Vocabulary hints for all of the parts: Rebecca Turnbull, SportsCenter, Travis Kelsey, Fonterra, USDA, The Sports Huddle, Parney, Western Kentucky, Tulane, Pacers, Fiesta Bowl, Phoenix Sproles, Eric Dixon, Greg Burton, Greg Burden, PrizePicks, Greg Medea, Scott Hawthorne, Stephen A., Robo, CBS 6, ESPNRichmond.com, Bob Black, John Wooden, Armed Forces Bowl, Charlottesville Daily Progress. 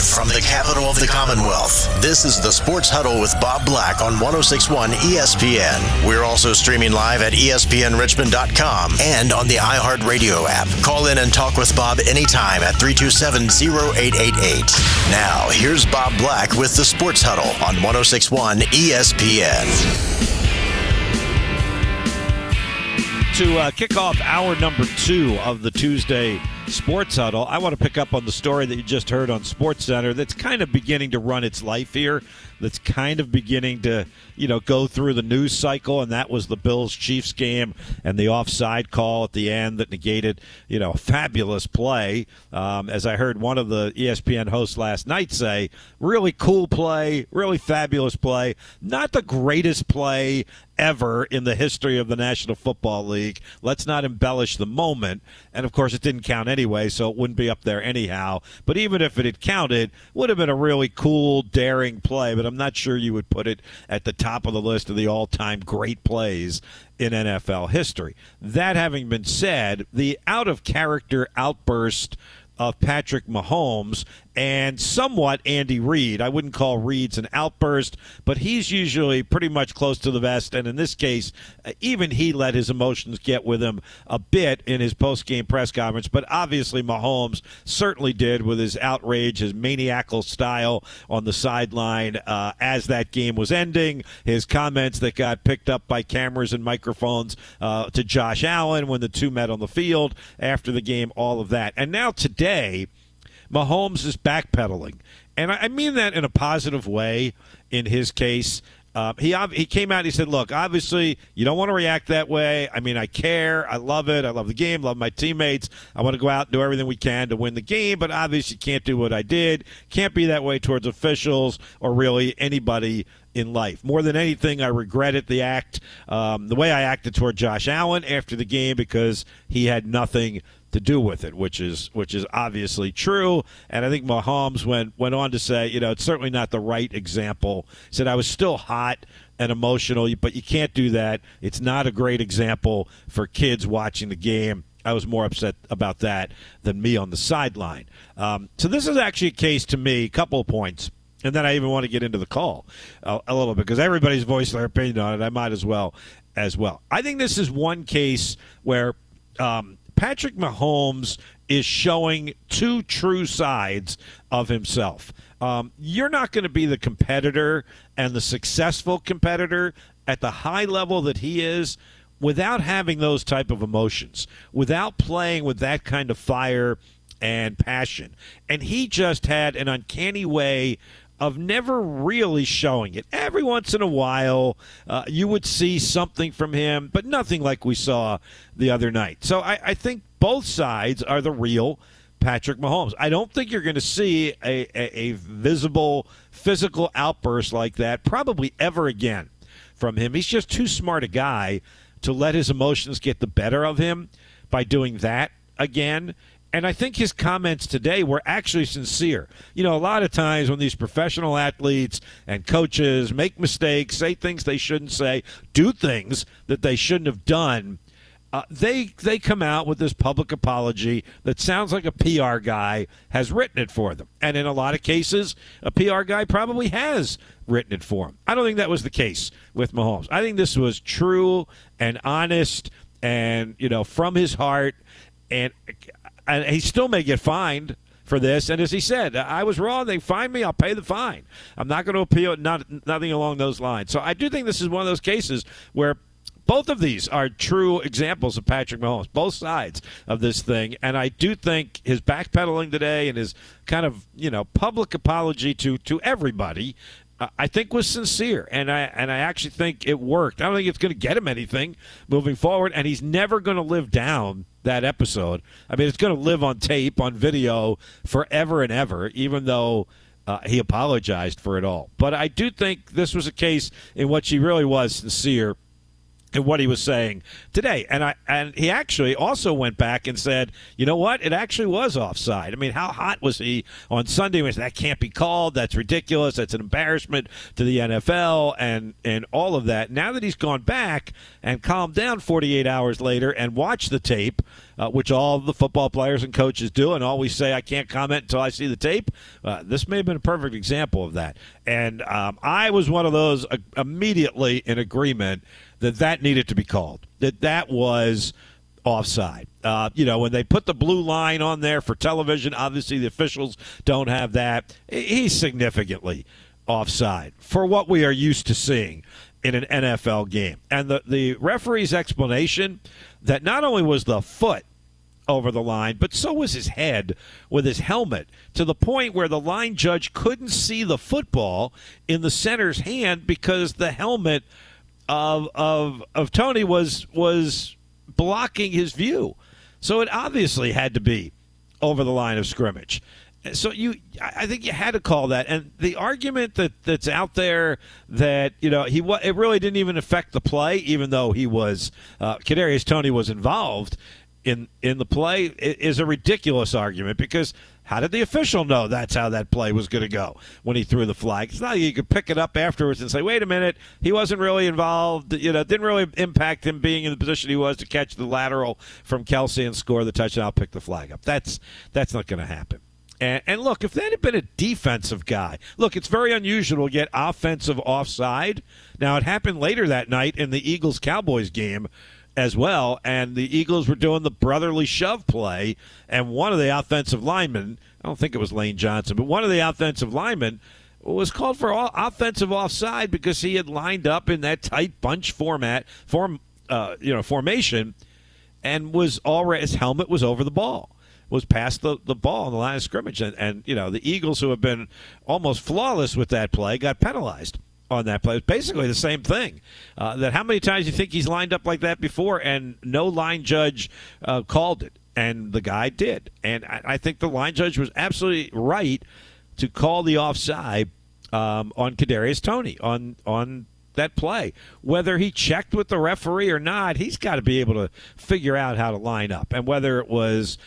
Live from the capital of the Commonwealth, this is the Sports Huddle with Bob Black on 106.1 ESPN. We're also streaming live at ESPNRichmond.com and on the iHeartRadio app. Call in and talk with Bob anytime at 327-0888. Now, here's Bob Black with the Sports Huddle on 106.1 ESPN. To kick off hour number two of the Tuesday Sports Huddle, I want to pick up on the story that you just heard on SportsCenter that's kind of beginning to run its life here, that's kind of beginning to, you know, go through the news cycle, and that was the Bills-Chiefs game and the offside call at the end that negated, you know, a fabulous play. As I heard one of the ESPN hosts last night say, really cool play, really fabulous play, not the greatest play ever in the history of the National Football League. Let's not embellish the moment. And, of course, it didn't count anyway, so it wouldn't be up there anyhow. But even if it had counted, it would have been a really cool, daring play. But I'm not sure you would put it at the top of the list of the all-time great plays in NFL history. That having been said, the out-of-character outburst of Patrick Mahomes and somewhat Andy Reid. I wouldn't call Reid's an outburst, but he's usually pretty much close to the vest, and in this case, even he let his emotions get with him a bit in his post-game press conference, but obviously Mahomes certainly did with his outrage, his maniacal style on the sideline as that game was ending, his comments that got picked up by cameras and microphones to Josh Allen when the two met on the field after the game, all of that. And now today, Mahomes is backpedaling, and I mean that in a positive way. In his case, he came out and he said, look, obviously you don't want to react that way. I mean, I care, I love it, I love the game, love my teammates, I want to go out and do everything we can to win the game, but obviously can't do what I did, can't be that way towards officials or really anybody in life. More than anything, I regretted the act, the way I acted toward Josh Allen after the game, because he had nothing to do with it, which is obviously true. And I think Mahomes went on to say, you know, it's certainly not the right example. He said, I was still hot and emotional, but you can't do that. It's not a great example for kids watching the game. I was more upset about that than me on the sideline. So this is actually a case to me, a couple of points, and then I even want to get into the call a little bit, because everybody's voiced their opinion on it. I might as well. I think this is one case where Patrick Mahomes is showing two true sides of himself. You're not going to be the competitor and the successful competitor at the high level that he is without having those type of emotions, without playing with that kind of fire and passion. And he just had an uncanny way of never really showing it. Every once in a while, you would see something from him, but nothing like we saw the other night. So I think both sides are the real Patrick Mahomes. I don't think you're going to see a visible physical outburst like that probably ever again from him. He's just too smart a guy to let his emotions get the better of him by doing that again. And I think his comments today were actually sincere. You know, a lot of times when these professional athletes and coaches make mistakes, say things they shouldn't say, do things that they shouldn't have done, they come out with this public apology that sounds like a PR guy has written it for them. And in a lot of cases, a PR guy probably has written it for him. I don't think that was the case with Mahomes. I think this was true and honest and, you know, from his heart. And he still may get fined for this. And as he said, I was wrong. They fined me. I'll pay the fine. I'm not going to appeal. Nothing along those lines. So I do think this is one of those cases where both of these are true examples of Patrick Mahomes, both sides of this thing. And I do think his backpedaling today and his kind of, you know, public apology to everybody, I think was sincere, and I actually think it worked. I don't think it's going to get him anything moving forward, and he's never going to live down that episode. I mean, it's going to live on tape, on video, forever and ever, even though he apologized for it all. But I do think this was a case in which he really was sincere in what he was saying today. And he actually also went back and said, you know what, it actually was offside. I mean, how hot was he on Sunday? He said, that can't be called. That's ridiculous. That's an embarrassment to the NFL and all of that. Now that he's gone back and calmed down 48 hours later and watched the tape, which all the football players and coaches do and always say, I can't comment until I see the tape. This may have been a perfect example of that. And I was one of those immediately in agreement that needed to be called, that was offside. You know, when they put the blue line on there for television, obviously the officials don't have that. He's significantly offside for what we are used to seeing in an NFL game. And the referee's explanation that not only was the foot over the line, but so was his head with his helmet, to the point where the line judge couldn't see the football in the center's hand because the helmet of Toney was blocking his view. So it obviously had to be over the line of scrimmage. So I think you had to call that. And the argument that's out there that, you know, it really didn't even affect the play, even though he was Kadarius Toney was involved in the play, is a ridiculous argument, because how did the official know that's how that play was going to go when he threw the flag? It's not like you could pick it up afterwards and say, wait a minute, he wasn't really involved. You know, it didn't really impact him being in the position he was to catch the lateral from Kelsey and score the touchdown. I'll pick the flag up. That's not going to happen. And look, if that had been a defensive guy, look, it's very unusual to get offensive offside. Now, it happened later that night in the Eagles-Cowboys game as well, and the Eagles were doing the brotherly shove play, and one of the offensive linemen, I don't think it was Lane Johnson, but one of the offensive linemen was called for offensive offside because he had lined up in that tight bunch formation, and his helmet was over the ball. Was past the ball on the line of scrimmage. And, you know, the Eagles, who have been almost flawless with that play, got penalized on that play. It's basically the same thing. That how many times do you think he's lined up like that before and no line judge called it? And the guy did. And I think the line judge was absolutely right to call the offside on Kadarius Toney on that play. Whether he checked with the referee or not, he's got to be able to figure out how to line up. And whether it was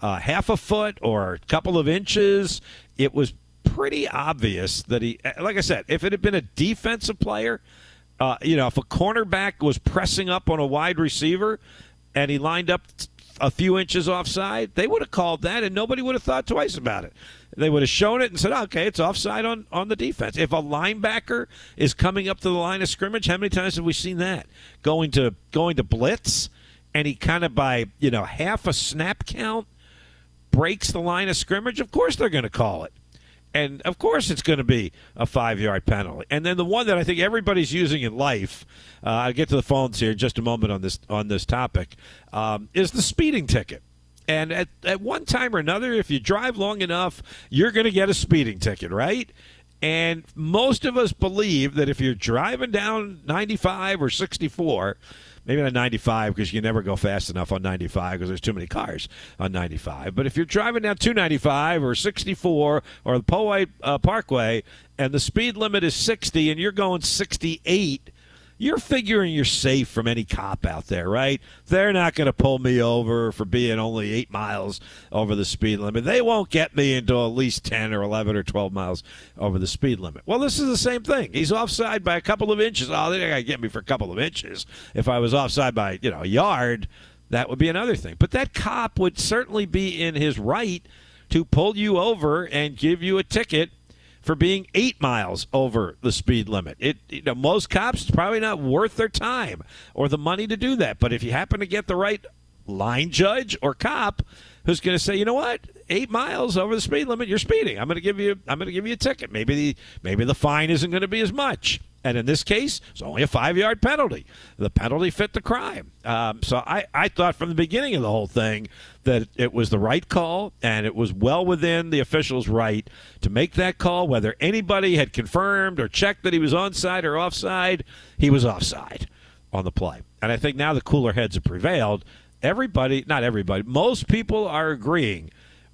half a foot or a couple of inches, it was pretty obvious that he, like I said, if it had been a defensive player, you know, if a cornerback was pressing up on a wide receiver and he lined up a few inches offside, they would have called that and nobody would have thought twice about it. They would have shown it and said, okay, it's offside on the defense. If a linebacker is coming up to the line of scrimmage, how many times have we seen that? Going to blitz, and he kind of by, you know, half a snap count breaks the line of scrimmage. Of course they're going to call it. And, of course, it's going to be a 5-yard penalty. And then the one that I think everybody's using in life, I'll get to the phones here in just a moment on this topic, is the speeding ticket. And at one time or another, if you drive long enough, you're going to get a speeding ticket, right? And most of us believe that if you're driving down 95 or 64, maybe not 95 because you never go fast enough on 95 because there's too many cars on 95. But if you're driving down 295 or 64 or the Poway Parkway and the speed limit is 60 and you're going 68, you're figuring you're safe from any cop out there, right? They're not going to pull me over for being only 8 miles over the speed limit. They won't get me until at least 10 or 11 or 12 miles over the speed limit. Well, this is the same thing. He's offside by a couple of inches. Oh, they're not going to get me for a couple of inches. If I was offside by, you know, a yard, that would be another thing. But that cop would certainly be in his right to pull you over and give you a ticket for being 8 miles over the speed limit. You know, most cops, it's probably not worth their time or the money to do that. But if you happen to get the right line judge or cop who's going to say, you know what, 8 miles over the speed limit, you're speeding. I'm going to give you a ticket. Maybe the fine isn't going to be as much. And in this case, it's only a 5-yard penalty. The penalty fit the crime. So I thought from the beginning of the whole thing that it was the right call, and it was well within the official's right to make that call. Whether anybody had confirmed or checked that he was onside or offside, he was offside on the play. And I think now the cooler heads have prevailed. Everybody, not everybody, most people are agreeing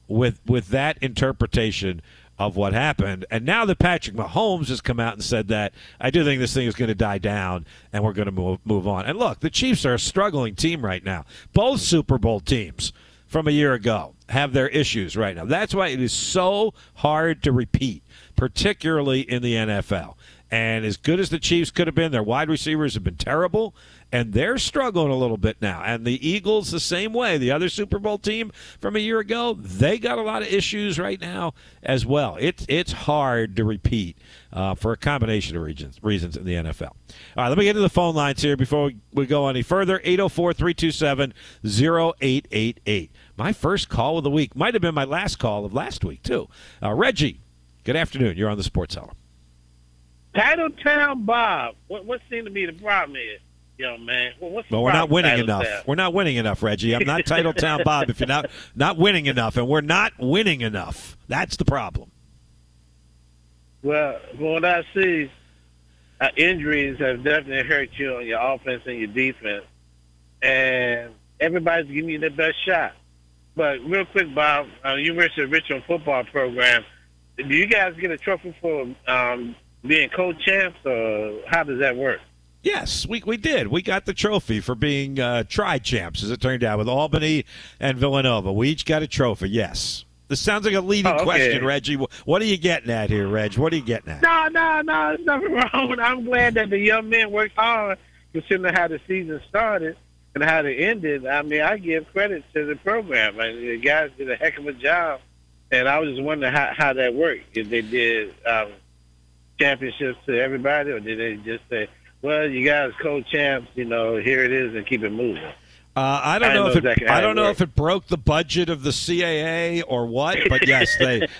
with that interpretation of what happened. And now that Patrick Mahomes has come out and said that, I do think this thing is going to die down and we're going to move on. And look, the Chiefs are a struggling team right now. Both Super Bowl teams from a year ago have their issues right now. That's why it is so hard to repeat, particularly in the NFL. And as good as the Chiefs could have been, their wide receivers have been terrible. and they're struggling a little bit now. And the Eagles the same way. The other Super Bowl team from a year ago, they got a lot of issues right now as well. It's hard to repeat for a combination of reasons in the NFL. All right, let me get to the phone lines here before we go any further. 804-327-0888. My first call of the week. Might have been my last call of last week, too. Reggie, good afternoon. You're on the Sports Hour. Titletown Bob. What seemed to be the problem is, young man? Well, we're not winning enough. We're not winning enough, Reggie. I'm not Titletown Bob if you're not winning enough, and we're not winning enough. That's the problem. Well, from what I see, injuries have definitely hurt you on your offense and your defense, and everybody's giving you their best shot. But real quick, Bob, University of Richmond football program, do you guys get a trophy for being co-champs, or how does that work? Yes, we did. We got the trophy for being tri-champs, as it turned out, with Albany and Villanova. We each got a trophy, yes. This sounds like a leading question, Reggie. What are you getting at here, Reg? What are you getting at? No, there's nothing wrong. I'm glad that the young men worked hard considering how the season started and how it ended. I mean, I give credit to the program. I mean, the guys did a heck of a job, and I was just wondering how that worked. If they did championships to everybody, or did they just say, well, you guys co-champs, here it is, and keep it moving? I don't know if it broke the budget of the CAA or what, but yes,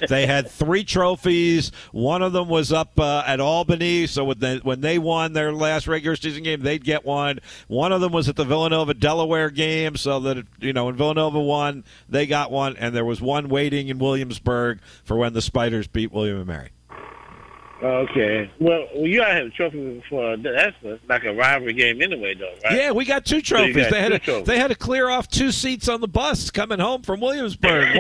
they had three trophies. One of them was up at Albany, so when they won their last regular season game, they'd get one. One of them was at the Villanova-Delaware game, so that when Villanova won, they got one, and there was one waiting in Williamsburg for when the Spiders beat William and Mary. Okay. Well, you all have a trophy before. That's like a rivalry game anyway, though, right? Yeah, we got two trophies. They had to clear off two seats on the bus coming home from Williamsburg.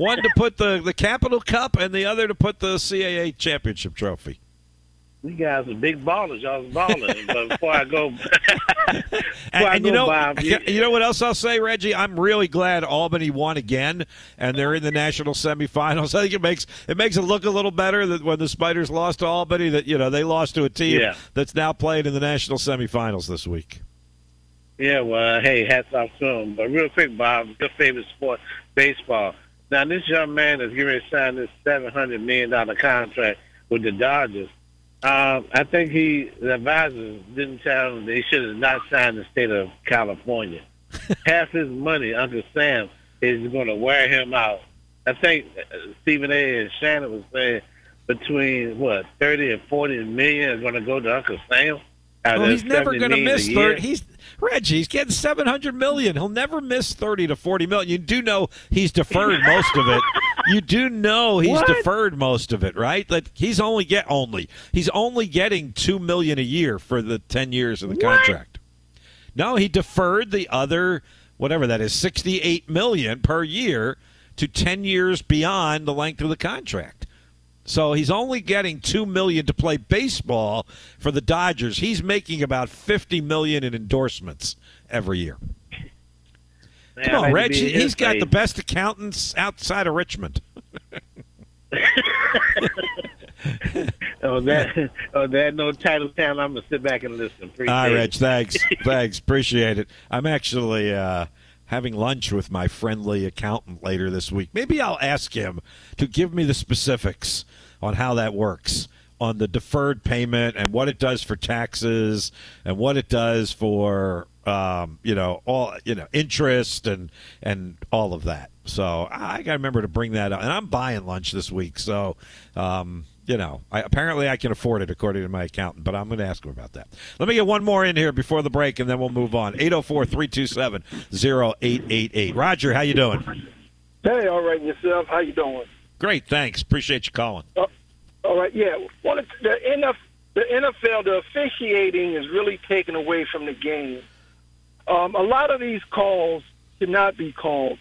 One to put the Capital Cup and the other to put the CAA Championship Trophy. You guys are big ballers. Y'all was balling. But before I go, Bob, you know what else I'll say, Reggie? I'm really glad Albany won again, and they're in the national semifinals. I think it makes it look a little better that when the Spiders lost to Albany, that they lost to a team that's now playing in the national semifinals this week. Yeah, well, hey, hats off to them. But real quick, Bob, your favorite sport, baseball. Now, this young man is getting ready to sign this $700 million contract with the Dodgers. I think the advisors didn't tell him they should have not signed the state of California. Half his money, Uncle Sam, is going to wear him out. I think Stephen A. and Shannon was saying between, what, 30 and 40 million are going to go to Uncle Sam? Well, he's never going to miss 30. He's getting $700 million. He'll never miss 30 to 40 million. You do know he's deferred most of it. You do know he's deferred most of it, right? Like he's only getting $2 million a year for the 10 years of the contract. No, he deferred the other, whatever that is, $68 million per year to 10 years beyond the length of the contract. So he's only getting $2 million to play baseball for the Dodgers. He's making about $50 million in endorsements every year. Come on, Reg. He's got the best accountants outside of Richmond. No title town. I'm going to sit back and listen. Appreciate it. Reg, thanks. Thanks. Appreciate it. I'm actually having lunch with my friendly accountant later this week. Maybe I'll ask him to give me the specifics on how that works, on the deferred payment and what it does for taxes and what it does for interest and all of that. So I got to remember to bring that up. And I'm buying lunch this week, so apparently I can afford it according to my accountant. But I'm going to ask him about that. Let me get one more in here before the break, and then we'll move on. 804-327-0888. Roger, how you doing? Hey, all right, yourself? How you doing? Great, thanks. Appreciate you calling. All right, yeah. The NFL, the officiating is really taken away from the game. A lot of these calls cannot be called.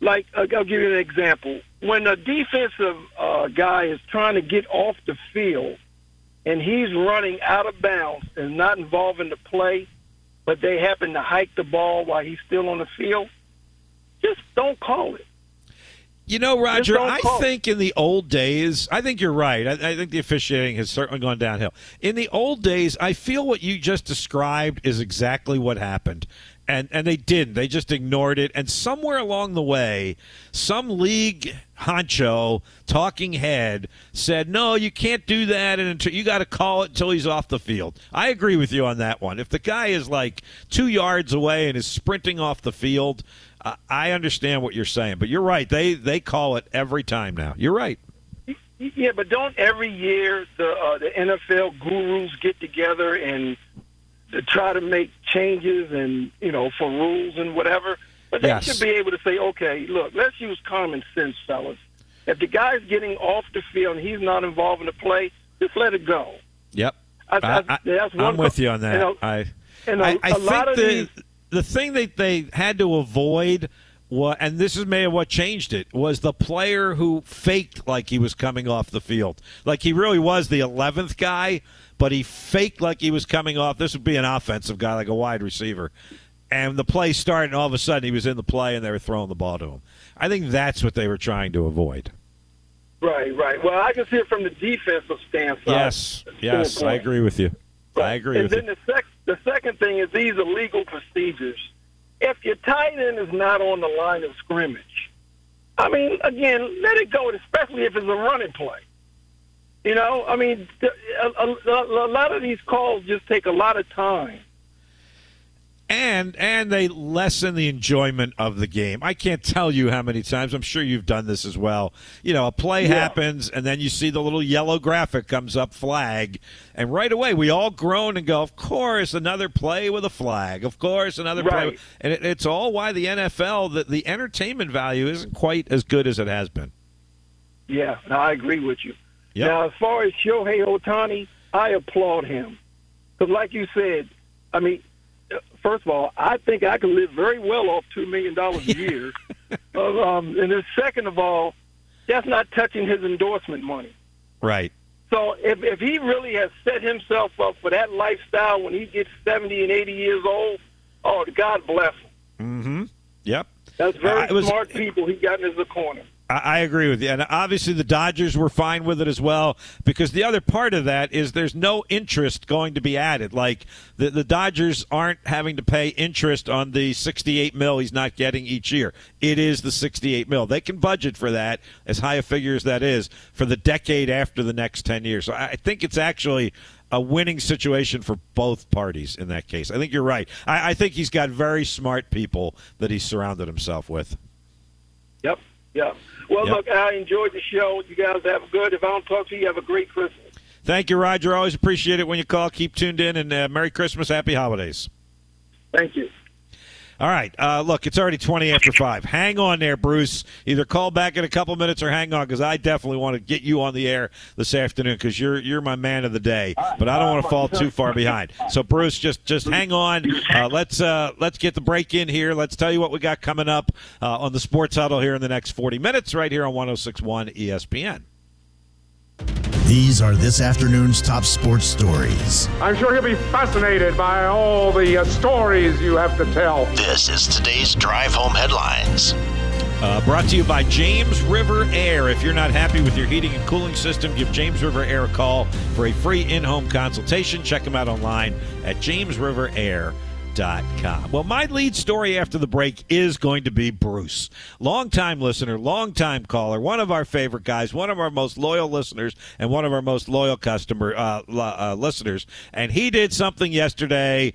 Like, I'll give you an example. When a defensive guy is trying to get off the field and he's running out of bounds and not involved in the play, but they happen to hike the ball while he's still on the field, just don't call it. You know, Roger, I think in the old days, I think you're right. I think the officiating has certainly gone downhill. In the old days, I feel what you just described is exactly what happened. And they didn't. They just ignored it. And somewhere along the way, some league honcho, talking head, said, no, you can't do that. And you got to call it until he's off the field. I agree with you on that one. If the guy is like 2 yards away and is sprinting off the field, I understand what you're saying. But you're right. They call it every time now. You're right. Yeah, but don't every year the NFL gurus get together and – to try to make changes and, you know, for rules and whatever. But they should be able to say, okay, look, let's use common sense, fellas. If the guy's getting off the field and he's not involved in the play, just let it go. Yep. I'm with you on that. I think the thing that they had to avoid – and this is maybe what changed it, was the player who faked like he was coming off the field. Like he really was the 11th guy, but he faked like he was coming off. This would be an offensive guy, like a wide receiver. And the play started, and all of a sudden he was in the play, and they were throwing the ball to him. I think that's what they were trying to avoid. Right. Well, I can see it from the defensive stance. Yes, I agree with you. And then the second thing is these illegal procedures. If your tight end is not on the line of scrimmage, I mean, again, let it go, especially if it's a running play. You know, I mean, a lot of these calls just take a lot of time. And they lessen the enjoyment of the game. I can't tell you how many times, I'm sure you've done this as well. You know, a play happens, and then you see the little yellow graphic comes up, flag. And right away, we all groan and go, of course, another play with a flag. Of course, another play. And it's all why the NFL, the entertainment value isn't quite as good as it has been. Yeah, no, I agree with you. Yep. Now, as far as Shohei Ohtani, I applaud him. Because like you said, I mean, first of all, I think I can live very well off $2 million a year. And then second of all, that's not touching his endorsement money. Right. So if he really has set himself up for that lifestyle when he gets 70 and 80 years old, oh, God bless him. Mm-hmm. Yep. That's very smart people he got in his corner. I agree with you. And obviously the Dodgers were fine with it as well, because the other part of that is there's no interest going to be added. Like the Dodgers aren't having to pay interest on the $68 million he's not getting each year. It is the $68 million. They can budget for that, as high a figure as that is, for the decade after the next 10 years. So I think it's actually a winning situation for both parties in that case. I think you're right. I think he's got very smart people that he's surrounded himself with. Yep. Yeah. Well, look, I enjoyed the show. You guys have a good. If I don't talk to you, have a great Christmas. Thank you, Roger. Always appreciate it when you call. Keep tuned in, and Merry Christmas. Happy holidays. Thank you. All right. Look, it's already 20 after 5. Hang on there, Bruce. Either call back in a couple minutes or hang on, because I definitely want to get you on the air this afternoon, because you're my man of the day. But I don't want to fall too far behind. So, Bruce, just hang on. Let's get the break in here. Let's tell you what we got coming up on the Sports Huddle here in the next 40 minutes right here on 106.1 ESPN. These are this afternoon's top sports stories. I'm sure you'll be fascinated by all the stories you have to tell. This is today's Drive Home Headlines. Brought to you by James River Air. If you're not happy with your heating and cooling system, give James River Air a call for a free in-home consultation. Check them out online at jamesriverair.com. Well, my lead story after the break is going to be Bruce. Longtime listener, longtime caller, one of our favorite guys, one of our most loyal listeners, and one of our most loyal customer listeners. And he did something yesterday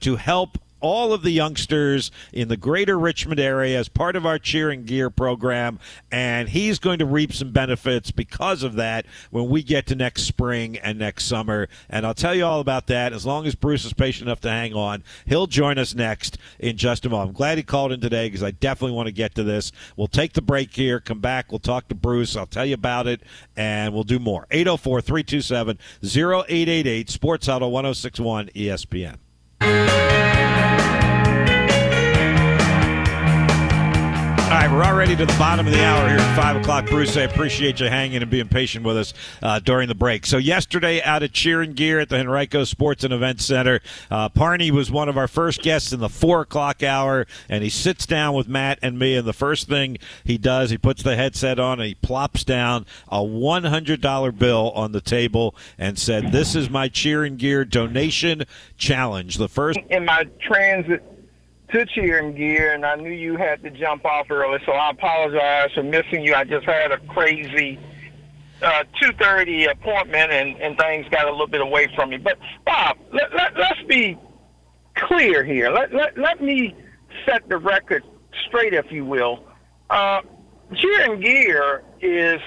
to help all of the youngsters in the greater Richmond area as part of our Cheering Gear program, and he's going to reap some benefits because of that when we get to next spring and next summer. And I'll tell you all about that as long as Bruce is patient enough to hang on. He'll join us next in just a moment. I'm glad he called in today, because I definitely want to get to this. We'll take the break here, come back, we'll talk to Bruce, I'll tell you about it, and we'll do more. 804-327-0888, Sports Huddle, 106.1 ESPN. All right, we're already to the bottom of the hour here at 5 o'clock. Bruce, I appreciate you hanging and being patient with us during the break. So yesterday, out of cheering gear at the Henrico Sports and Events Center, Parney was one of our first guests in the 4 o'clock hour, and he sits down with Matt and me, and the first thing he does, he puts the headset on and he plops down a $100 bill on the table and said, this is my cheering gear donation challenge. The first in my transit to cheering gear, and I knew you had to jump off early, so I apologize for missing you. I just had a crazy 2:30 appointment, and things got a little bit away from me. But, Bob, let's be clear here. Let me set the record straight, if you will. Cheering gear is,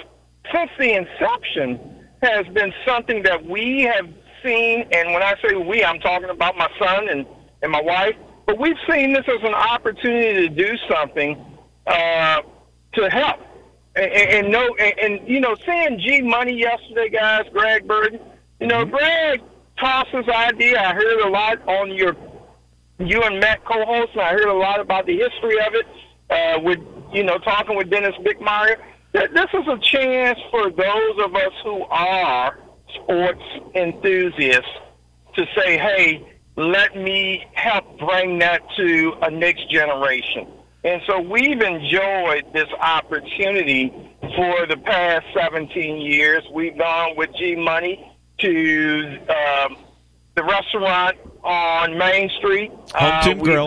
since the inception, has been something that we have seen, and when I say we, I'm talking about my son and my wife. But we've seen this as an opportunity to do something to help. And you know, seeing G Money yesterday, guys, Greg Burden, you know, Greg tossed his idea. I heard a lot on you and Matt co-host, and I heard a lot about the history of it with, you know, talking with Dennis Bickmeyer. This is a chance for those of us who are sports enthusiasts to say, hey, let me help bring that to a next generation. And so we've enjoyed this opportunity for the past 17 years. We've gone with G Money to the restaurant on Main Street. Home Team Grill.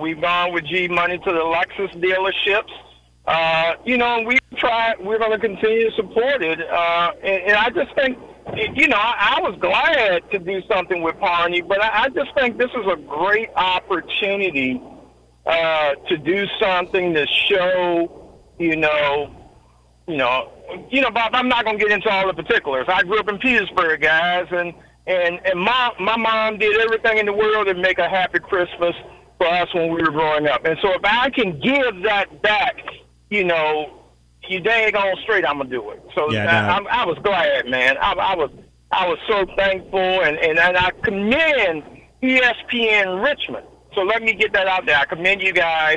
We've gone with G Money to the Lexus dealerships. You know, and we're going to continue to support it. And I just think, you know, I was glad to do something with Parney, but I just think this is a great opportunity to do something to show, you know, Bob, I'm not going to get into all the particulars. I grew up in Petersburg, guys, and my mom did everything in the world to make a happy Christmas for us when we were growing up. And so if I can give that back, you know, you dang on straight, I'm gonna do it. So yeah, I was glad, man. I was so thankful, and I commend ESPN Richmond. So let me get that out there. I commend you guys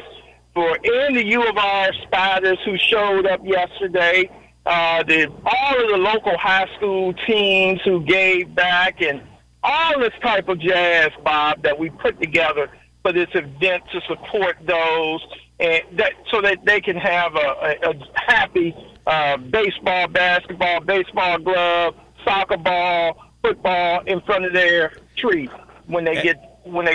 for in the U of R Spiders who showed up yesterday. All of the local high school teams who gave back, and all this type of jazz, Bob, that we put together for this event to support those. And that, so that they can have a happy baseball, basketball, baseball glove, soccer ball, football in front of their tree when they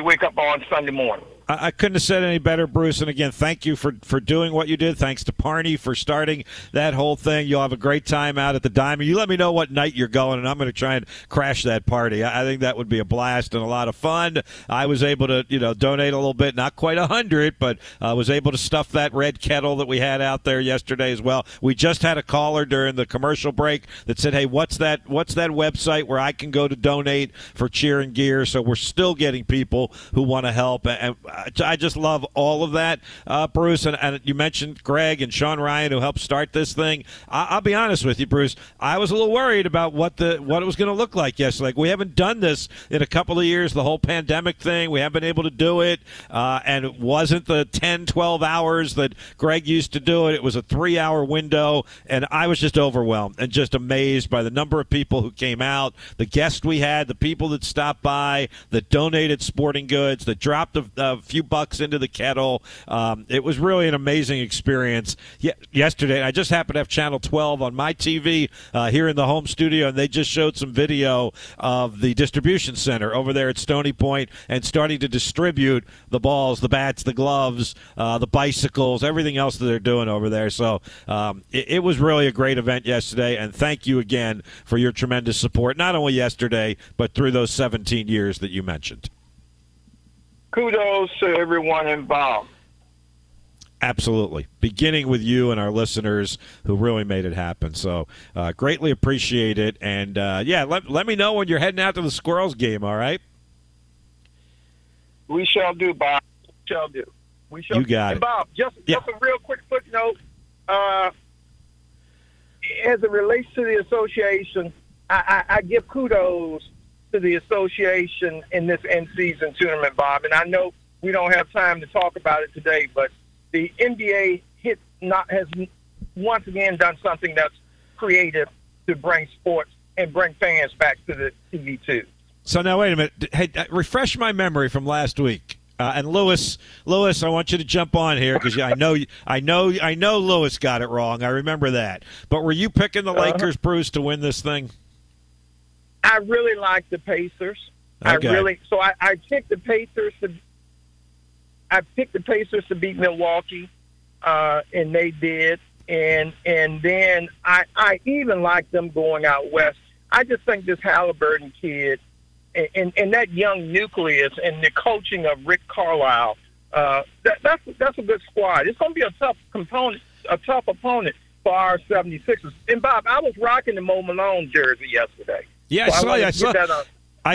wake up on Sunday morning. I couldn't have said any better, Bruce. And again, thank you for doing what you did. Thanks to Parney for starting that whole thing. You'll have a great time out at the Diamond. You let me know what night you're going, and I'm going to try and crash that party. I think that would be a blast and a lot of fun. I was able to, you know, donate a little bit, not quite 100, but I was able to stuff that red kettle that we had out there yesterday as well. We just had a caller during the commercial break that said, hey, what's that website where I can go to donate for cheering gear? So we're still getting people who want to help, and I just love all of that, Bruce. And you mentioned Greg and Sean Ryan, who helped start this thing. I'll be honest with you, Bruce. I was a little worried about what it was going to look like yesterday. Like, we haven't done this in a couple of years, the whole pandemic thing. We haven't been able to do it. And it wasn't the 10, 12 hours that Greg used to do it. It was a 3-hour window. And I was just overwhelmed and just amazed by the number of people who came out, the guests we had, the people that stopped by, that donated sporting goods, that dropped a few bucks into the kettle. It was really an amazing experience yesterday. I just happened to have Channel 12 on my TV here in the home studio, and they just showed some video of the distribution center over there at Stony Point and starting to distribute the balls, the bats, the gloves, the bicycles, everything else that they're doing over there. So it was really a great event yesterday, and thank you again for your tremendous support, not only yesterday, but through those 17 years that you mentioned. Kudos to everyone involved. Absolutely. Beginning with you and our listeners who really made it happen. So greatly appreciate it. And, yeah, let me know when you're heading out to the Squirrels game, all right? We shall do, Bob. We shall do. We shall do. It. Bob, just a real quick footnote. As it relates to the association, I give kudos to the association in this end season tournament, Bob. And I know we don't have time to talk about it today, but the NBA has once again done something that's creative to bring sports and bring fans back to the TV too. So now wait a minute. Hey, refresh my memory from last week. And Lewis, I want you to jump on here because I know Lewis got it wrong. I remember that. But were you picking the Lakers, Bruce, to win this thing? I really like the Pacers. Okay. I picked the Pacers to. I picked the Pacers to beat Milwaukee, and they did. And then I even like them going out west. I just think this Halliburton kid. And that young nucleus and the coaching of Rick Carlisle, that's a good squad. It's going to be a tough opponent for our 76ers. And, Bob, I was rocking the Mo Malone jersey yesterday. Yeah, so I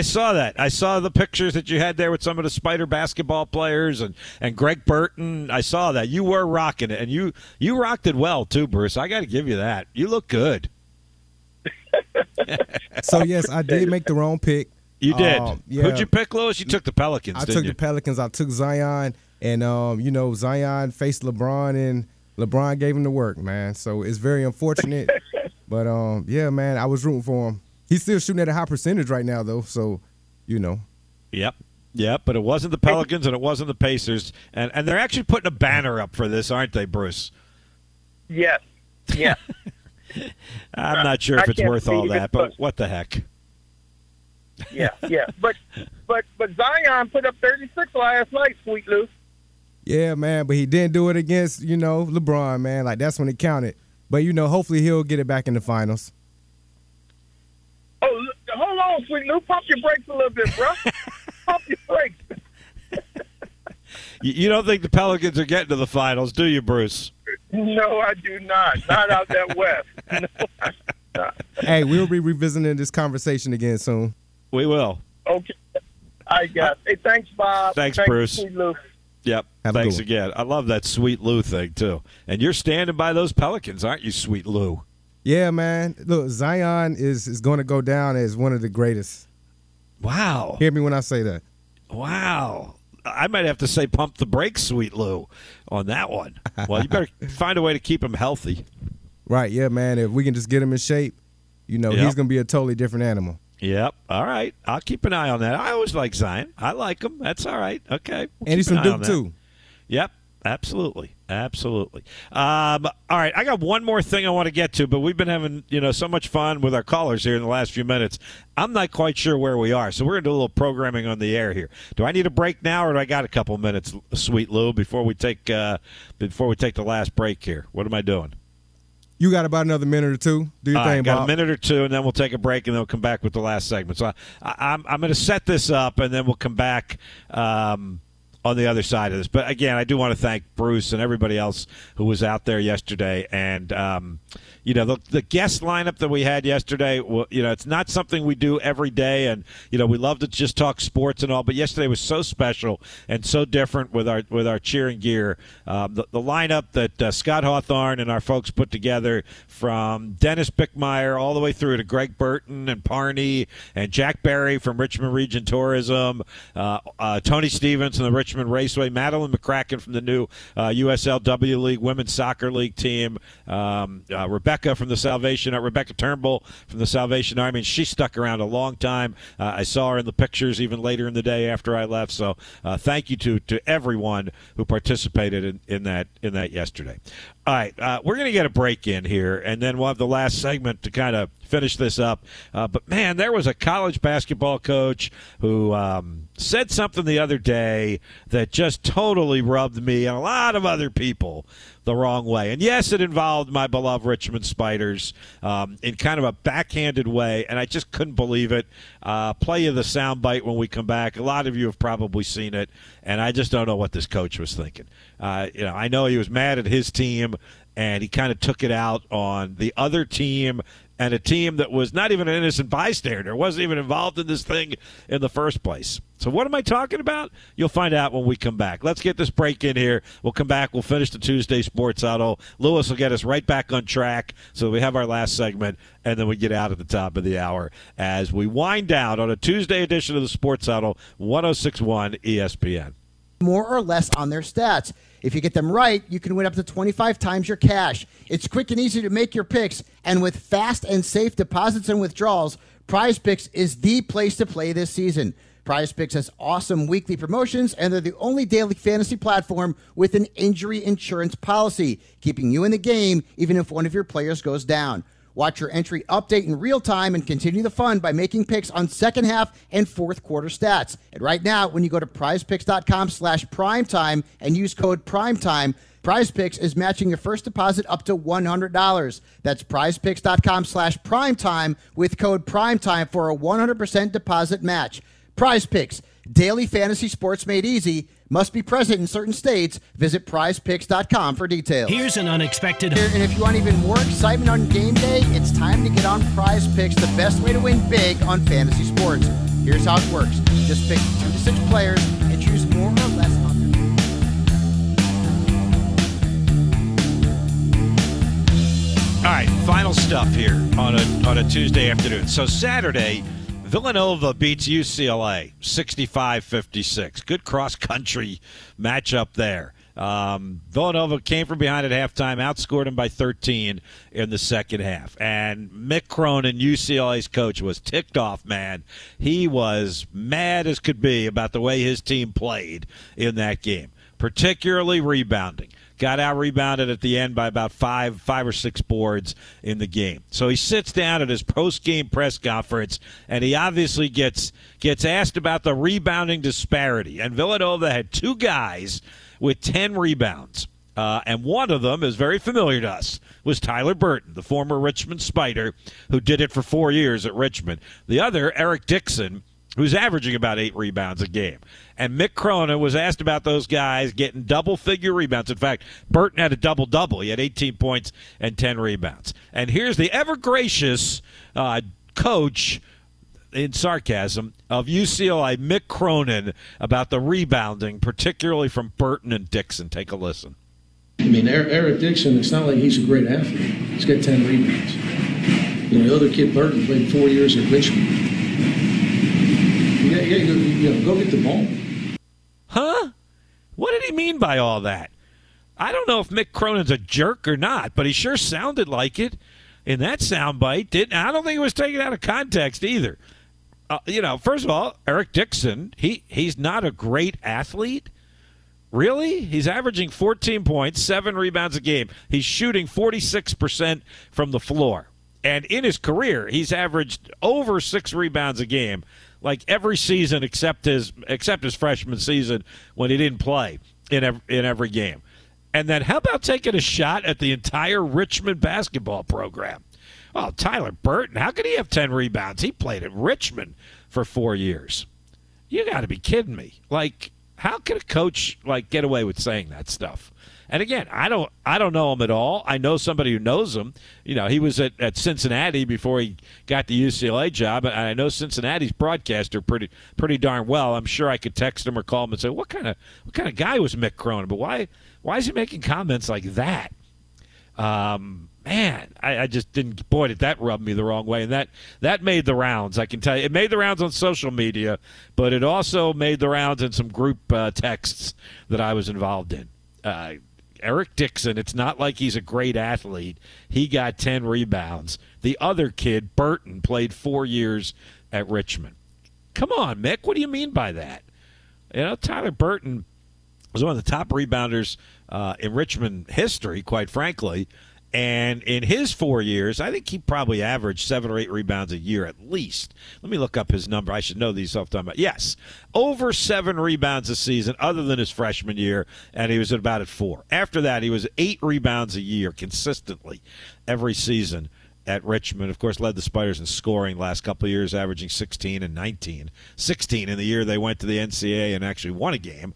saw that. I saw the pictures that you had there with some of the Spider basketball players and Greg Burton. I saw that. You were rocking it, and you rocked it well too, Bruce. I got to give you that. You look good. So, yes, I did make the wrong pick. You did. Yeah. Who'd you pick, Lewis? You took the Pelicans, I took the Pelicans. I took Zion, and, Zion faced LeBron, and LeBron gave him the work, man. So it's very unfortunate. But, I was rooting for him. He's still shooting at a high percentage right now, though, so, you know. Yep, but it wasn't the Pelicans, and it wasn't the Pacers. And they're actually putting a banner up for this, aren't they, Bruce? Yes. Yeah. I'm not sure if it's worth all that, but what the heck. Yeah. But Zion put up 36 last night, Sweet Lou. Yeah, man, but he didn't do it against, LeBron, man. Like, that's when it counted. But, hopefully he'll get it back in the finals. Oh, hold on, Sweet Lou. Pump your brakes a little bit, bro. Pump your brakes. You don't think the Pelicans are getting to the finals, do you, Bruce? No, I do not. Not out that west. No, I'm not. Hey, we'll be revisiting this conversation again soon. We will. Okay. I got it. Hey, thanks, Bob. Thanks Bruce. Sweet Lou. Yep. Thanks again. I love that Sweet Lou thing, too. And you're standing by those Pelicans, aren't you, Sweet Lou? Yeah, man. Look, Zion is going to go down as one of the greatest. Wow. Hear me when I say that. Wow. I might have to say pump the brakes, Sweet Lou, on that one. Well, you better find a way to keep him healthy. Right. Yeah, man. If we can just get him in shape, he's going to be a totally different animal. Yep. All right. I'll keep an eye on that. I always like Zion. I like him. That's all right. Okay. And he's from Duke, too. Yep. Absolutely. All right. I got one more thing I want to get to, but we've been having, so much fun with our callers here in the last few minutes. I'm not quite sure where we are, so we're going to do a little programming on the air here. Do I need a break now, or do I got a couple minutes, Sweet Lou, before we take the last break here? What am I doing? You got about another minute or two. Do your thing, Bob. I got a minute or two, and then we'll take a break, and then we'll come back with the last segment. So I'm going to set this up, and then we'll come back on the other side of this. But, again, I do want to thank Bruce and everybody else who was out there yesterday. And, the guest lineup that we had yesterday, it's not something we do every day. And, we love to just talk sports and all. But yesterday was so special and so different with our cheering gear. The lineup that Scott Hawthorne and our folks put together, from Dennis Bickmeyer all the way through to Greg Burton and Parney and Jack Berry from Richmond Region Tourism, Tony Stevens and the Richmond Raceway, Madeline McCracken from the new USLW League Women's Soccer League team, Rebecca Turnbull from the Salvation Army, and she stuck around a long time. I saw her in the pictures even later in the day after I left. So thank you to everyone who participated in that yesterday. All right, we're going to get a break in here, and then we'll have the last segment to kind of finish this up. But, man, there was a college basketball coach who said something the other day that just totally rubbed me and a lot of other people the wrong way. And, yes, it involved my beloved Richmond Spiders in kind of a backhanded way, and I just couldn't believe it. Play you the soundbite when we come back. A lot of you have probably seen it, and I just don't know what this coach was thinking. I know he was mad at his team, and he kind of took it out on the other team, and a team that was not even an innocent bystander, wasn't even involved in this thing in the first place. So what am I talking about? You'll find out when we come back. Let's get this break in here. We'll come back. We'll finish the Tuesday Sports Huddle. Lewis will get us right back on track so we have our last segment, and then we get out at the top of the hour as we wind down on a Tuesday edition of the Sports Huddle, 106.1 ESPN. more or less on their stats. If you get them right, you can win up to 25 times your cash. It's quick and easy to make your picks, and with fast and safe deposits and withdrawals, PrizePicks is the place to play this season. PrizePicks has awesome weekly promotions, and they're the only daily fantasy platform with an injury insurance policy, keeping you in the game even if one of your players goes down. Watch your entry update in real time and continue the fun by making picks on second half and fourth quarter stats. And right now, when you go to prizepicks.com/primetime and use code primetime, PrizePicks is matching your first deposit up to $100. That's prizepicks.com/primetime with code primetime for a 100% deposit match. PrizePicks, daily fantasy sports made easy. Must be present in certain states. Visit PrizePicks.com for details. Here's an unexpected... And if you want even more excitement on game day, it's time to get on PrizePicks, the best way to win big on fantasy sports. Here's how it works. Just pick 2 to 6 players and choose more or less on their... All right, final stuff here on a Tuesday afternoon. So Saturday... Villanova beats UCLA 65-56. Good cross-country matchup there. Villanova came from behind at halftime, outscored them by 13 in the second half. And Mick Cronin, UCLA's coach, was ticked off, man. He was mad as could be about the way his team played in that game, particularly rebounding. Got out-rebounded at the end by about five or six boards in the game. So he sits down at his post-game press conference, and he obviously gets asked about the rebounding disparity. And Villanova had 2 guys with 10 rebounds. And one of them is very familiar to us, was Tyler Burton, the former Richmond Spider, who did it for 4 years at Richmond. The other, Eric Dixon, who's averaging about 8 rebounds a game. And Mick Cronin was asked about those guys getting double-figure rebounds. In fact, Burton had a double-double. He had 18 points and 10 rebounds. And here's the ever-gracious coach, in sarcasm, of UCLA, Mick Cronin, about the rebounding, particularly from Burton and Dixon. Take a listen. I mean, Eric Dixon, it's not like he's a great athlete. He's got 10 rebounds. You know, the other kid, Burton, played 4 years at Richmond. Yeah, go get the ball. Huh? What did he mean by all that? I don't know if Mick Cronin's a jerk or not, but he sure sounded like it in that soundbite. I don't think it was taken out of context either. You know, first of all, Eric Dixon, he's not a great athlete. Really? He's averaging 14 points, 7 rebounds a game. He's shooting 46% from the floor. And in his career, he's averaged over 6 rebounds a game. Like every season except his freshman season when he didn't play in every game. And then how about taking a shot at the entire Richmond basketball program? Oh, Tyler Burton, how could he have 10 rebounds? He played at Richmond for 4 years. You got to be kidding me. Like, how could a coach get away with saying that stuff? And again, I don't know him at all. I know somebody who knows him. You know, he was at Cincinnati before he got the UCLA job, and I know Cincinnati's broadcaster pretty darn well. I'm sure I could text him or call him and say, what kind of guy was Mick Cronin? But why is he making comments like that? Man, I just didn't. Boy, did that rub me the wrong way, and that made the rounds. I can tell you, it made the rounds on social media, but it also made the rounds in some group texts that I was involved in. Eric Dixon, it's not like he's a great athlete. He got 10 rebounds. The other kid, Burton, played 4 years at Richmond. Come on, Mick. What do you mean by that? You know, Tyler Burton was one of the top rebounders in Richmond history, quite frankly. And in his 4 years, I think he probably averaged 7 or 8 rebounds a year at least. Let me look up his number. I should know these off the top. Yes, over 7 rebounds a season other than his freshman year, and he was at 4. After that, he was 8 rebounds a year consistently every season at Richmond. Of course, led the Spiders in scoring last couple of years, averaging 16 and 19. 16 in the year they went to the NCAA and actually won a game,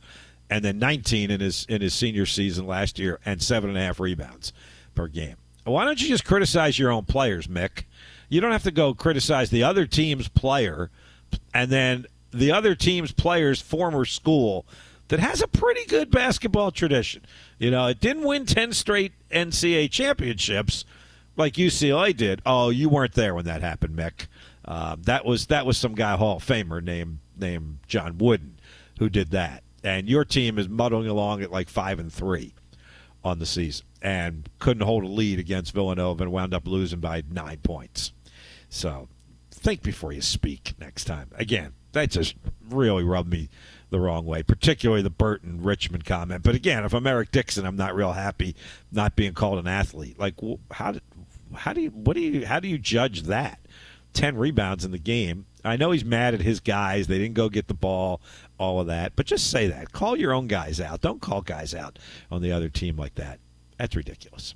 and then 19 in his senior season last year and 7.5 rebounds per game. Why don't you just criticize your own players, Mick? You don't have to go criticize the other team's player and then the other team's player's former school that has a pretty good basketball tradition. You know, it didn't win 10 straight NCAA championships like UCLA did. Oh, you weren't there when that happened, Mick. That was some guy, Hall of Famer named John Wooden, who did that. and your team is muddling along at like 5-3 on the season and couldn't hold a lead against Villanova and wound up losing by 9 points. So think before you speak next time. Again, that just really rubbed me the wrong way, particularly the Burton Richmond comment. But again, if I'm Eric Dixon, I'm not real happy not being called an athlete. Like, how do you judge that? 10 rebounds in the game. I know he's mad at his guys. They didn't go get the ball, all of that. But just say that. Call your own guys out. Don't call guys out on the other team like that. That's ridiculous.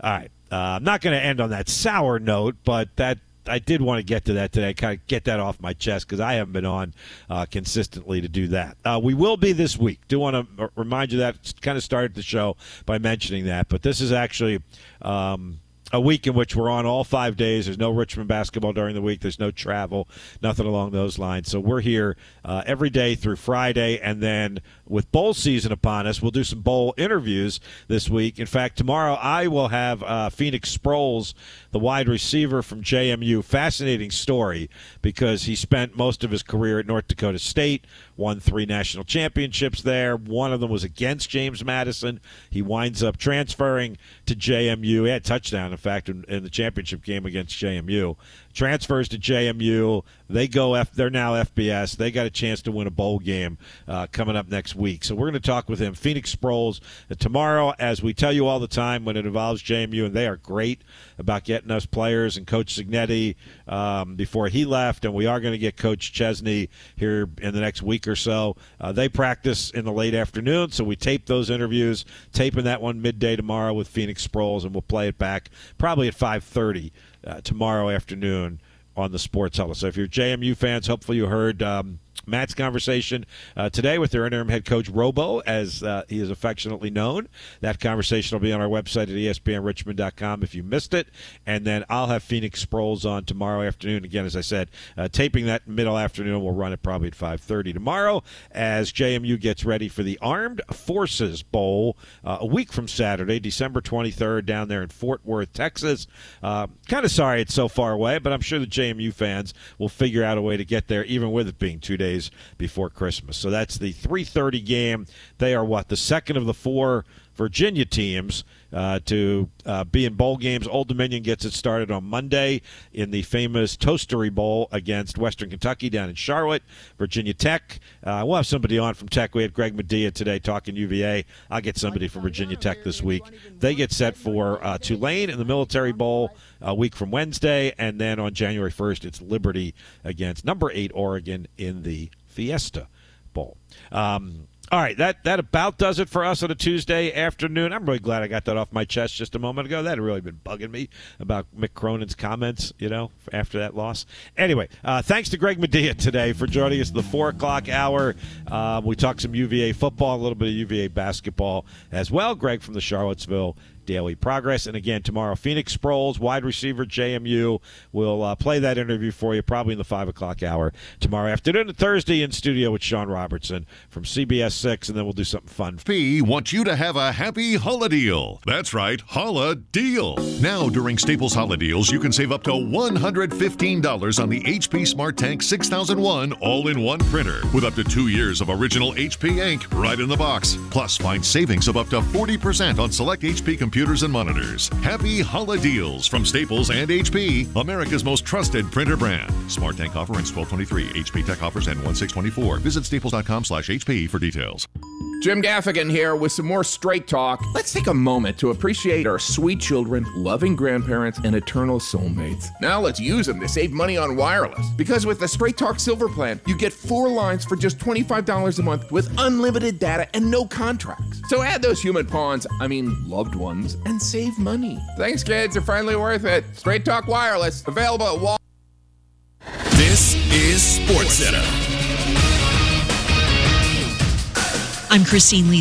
All right. I'm not going to end on that sour note, but that I did want to get to that today, kind of get that off my chest because I haven't been on consistently to do that. We will be this week. Do want to remind you that. Kind of started the show by mentioning that. But this is actually a week in which we're on all 5 days. There's no Richmond basketball during the week. There's no travel, nothing along those lines. So we're here every day through Friday. And then with bowl season upon us, we'll do some bowl interviews this week. In fact, tomorrow I will have Phoenix Sproles, the wide receiver from JMU. Fascinating story because he spent most of his career at North Dakota State, won 3 national championships there. One of them was against James Madison. He winds up transferring to JMU. He had a touchdown, in fact, in the championship game against JMU. Transfers to JMU. They go. They're now FBS. They got a chance to win a bowl game coming up next week. So we're going to talk with him, Phoenix Sproles, tomorrow. As we tell you all the time, when it involves JMU, and they are great about getting us players. And Coach Signetti before he left, and we are going to get Coach Chesney here in the next week or so. They practice in the late afternoon, so we tape those interviews. Taping that one midday tomorrow with Phoenix Sproles, and we'll play it back probably at 5:30. Tomorrow afternoon on the Sports Hub. So if you're JMU fans, hopefully you heard Matt's conversation today with their interim head coach, Robo, as he is affectionately known. That conversation will be on our website at ESPNRichmond.com if you missed it. And then I'll have Phoenix Sproles on tomorrow afternoon. Again, as I said, taping that middle afternoon. We'll run it probably at 5:30 tomorrow as JMU gets ready for the Armed Forces Bowl a week from Saturday, December 23rd, down there in Fort Worth, Texas. Kind of sorry it's so far away, but I'm sure the JMU fans will figure out a way to get there, even with it being 2 days before Christmas. So that's the 3:30 game. They are the second of the 4 Virginia teams to be in bowl games. Old Dominion gets it started on Monday in the famous Toastery Bowl against Western Kentucky down in Charlotte. Virginia Tech, we'll have somebody on from Tech. We had Greg Medea today talking UVA. I'll get somebody from Virginia Tech this week. They get set for Tulane in the Military Bowl a week from Wednesday, and then on January 1st it's Liberty against number 8 Oregon in the Fiesta Bowl. All right, that about does it for us on a Tuesday afternoon. I'm really glad I got that off my chest just a moment ago. That had really been bugging me about Mick Cronin's comments, after that loss. Anyway, thanks to Greg Medea today for joining us at the 4 o'clock hour. We talked some UVA football, a little bit of UVA basketball as well. Greg from the Charlottesville Daily Progress. And again, tomorrow, Phoenix Sproles, wide receiver, JMU. We'll play that interview for you probably in the 5 o'clock hour tomorrow afternoon and Thursday in studio with Sean Robertson from CBS 6, and then we'll do something fun. We want you to have a happy holiday. That's right, holiday. Now, during Staples Holidays, you can save up to $115 on the HP Smart Tank 6001 all-in-one printer with up to 2 years of original HP ink right in the box. Plus, find savings of up to 40% on select HP computers and monitors. Happy Holiday Deals from Staples and HP, America's most trusted printer brand. Smart Tank offer ends 12/23. HP Tech offers end 16/24. Visit staples.com/HP for details. Jim Gaffigan here with some more Straight Talk. Let's take a moment to appreciate our sweet children, loving grandparents, and eternal soulmates. Now let's use them to save money on wireless. Because with the Straight Talk Silver plan, you get 4 lines for just $25 a month with unlimited data and no contracts. So add those human pawns, loved ones, and save money. Thanks, kids. They're finally worth it. Straight Talk Wireless, available at Wal. This is SportsCenter. I'm Christine Lee.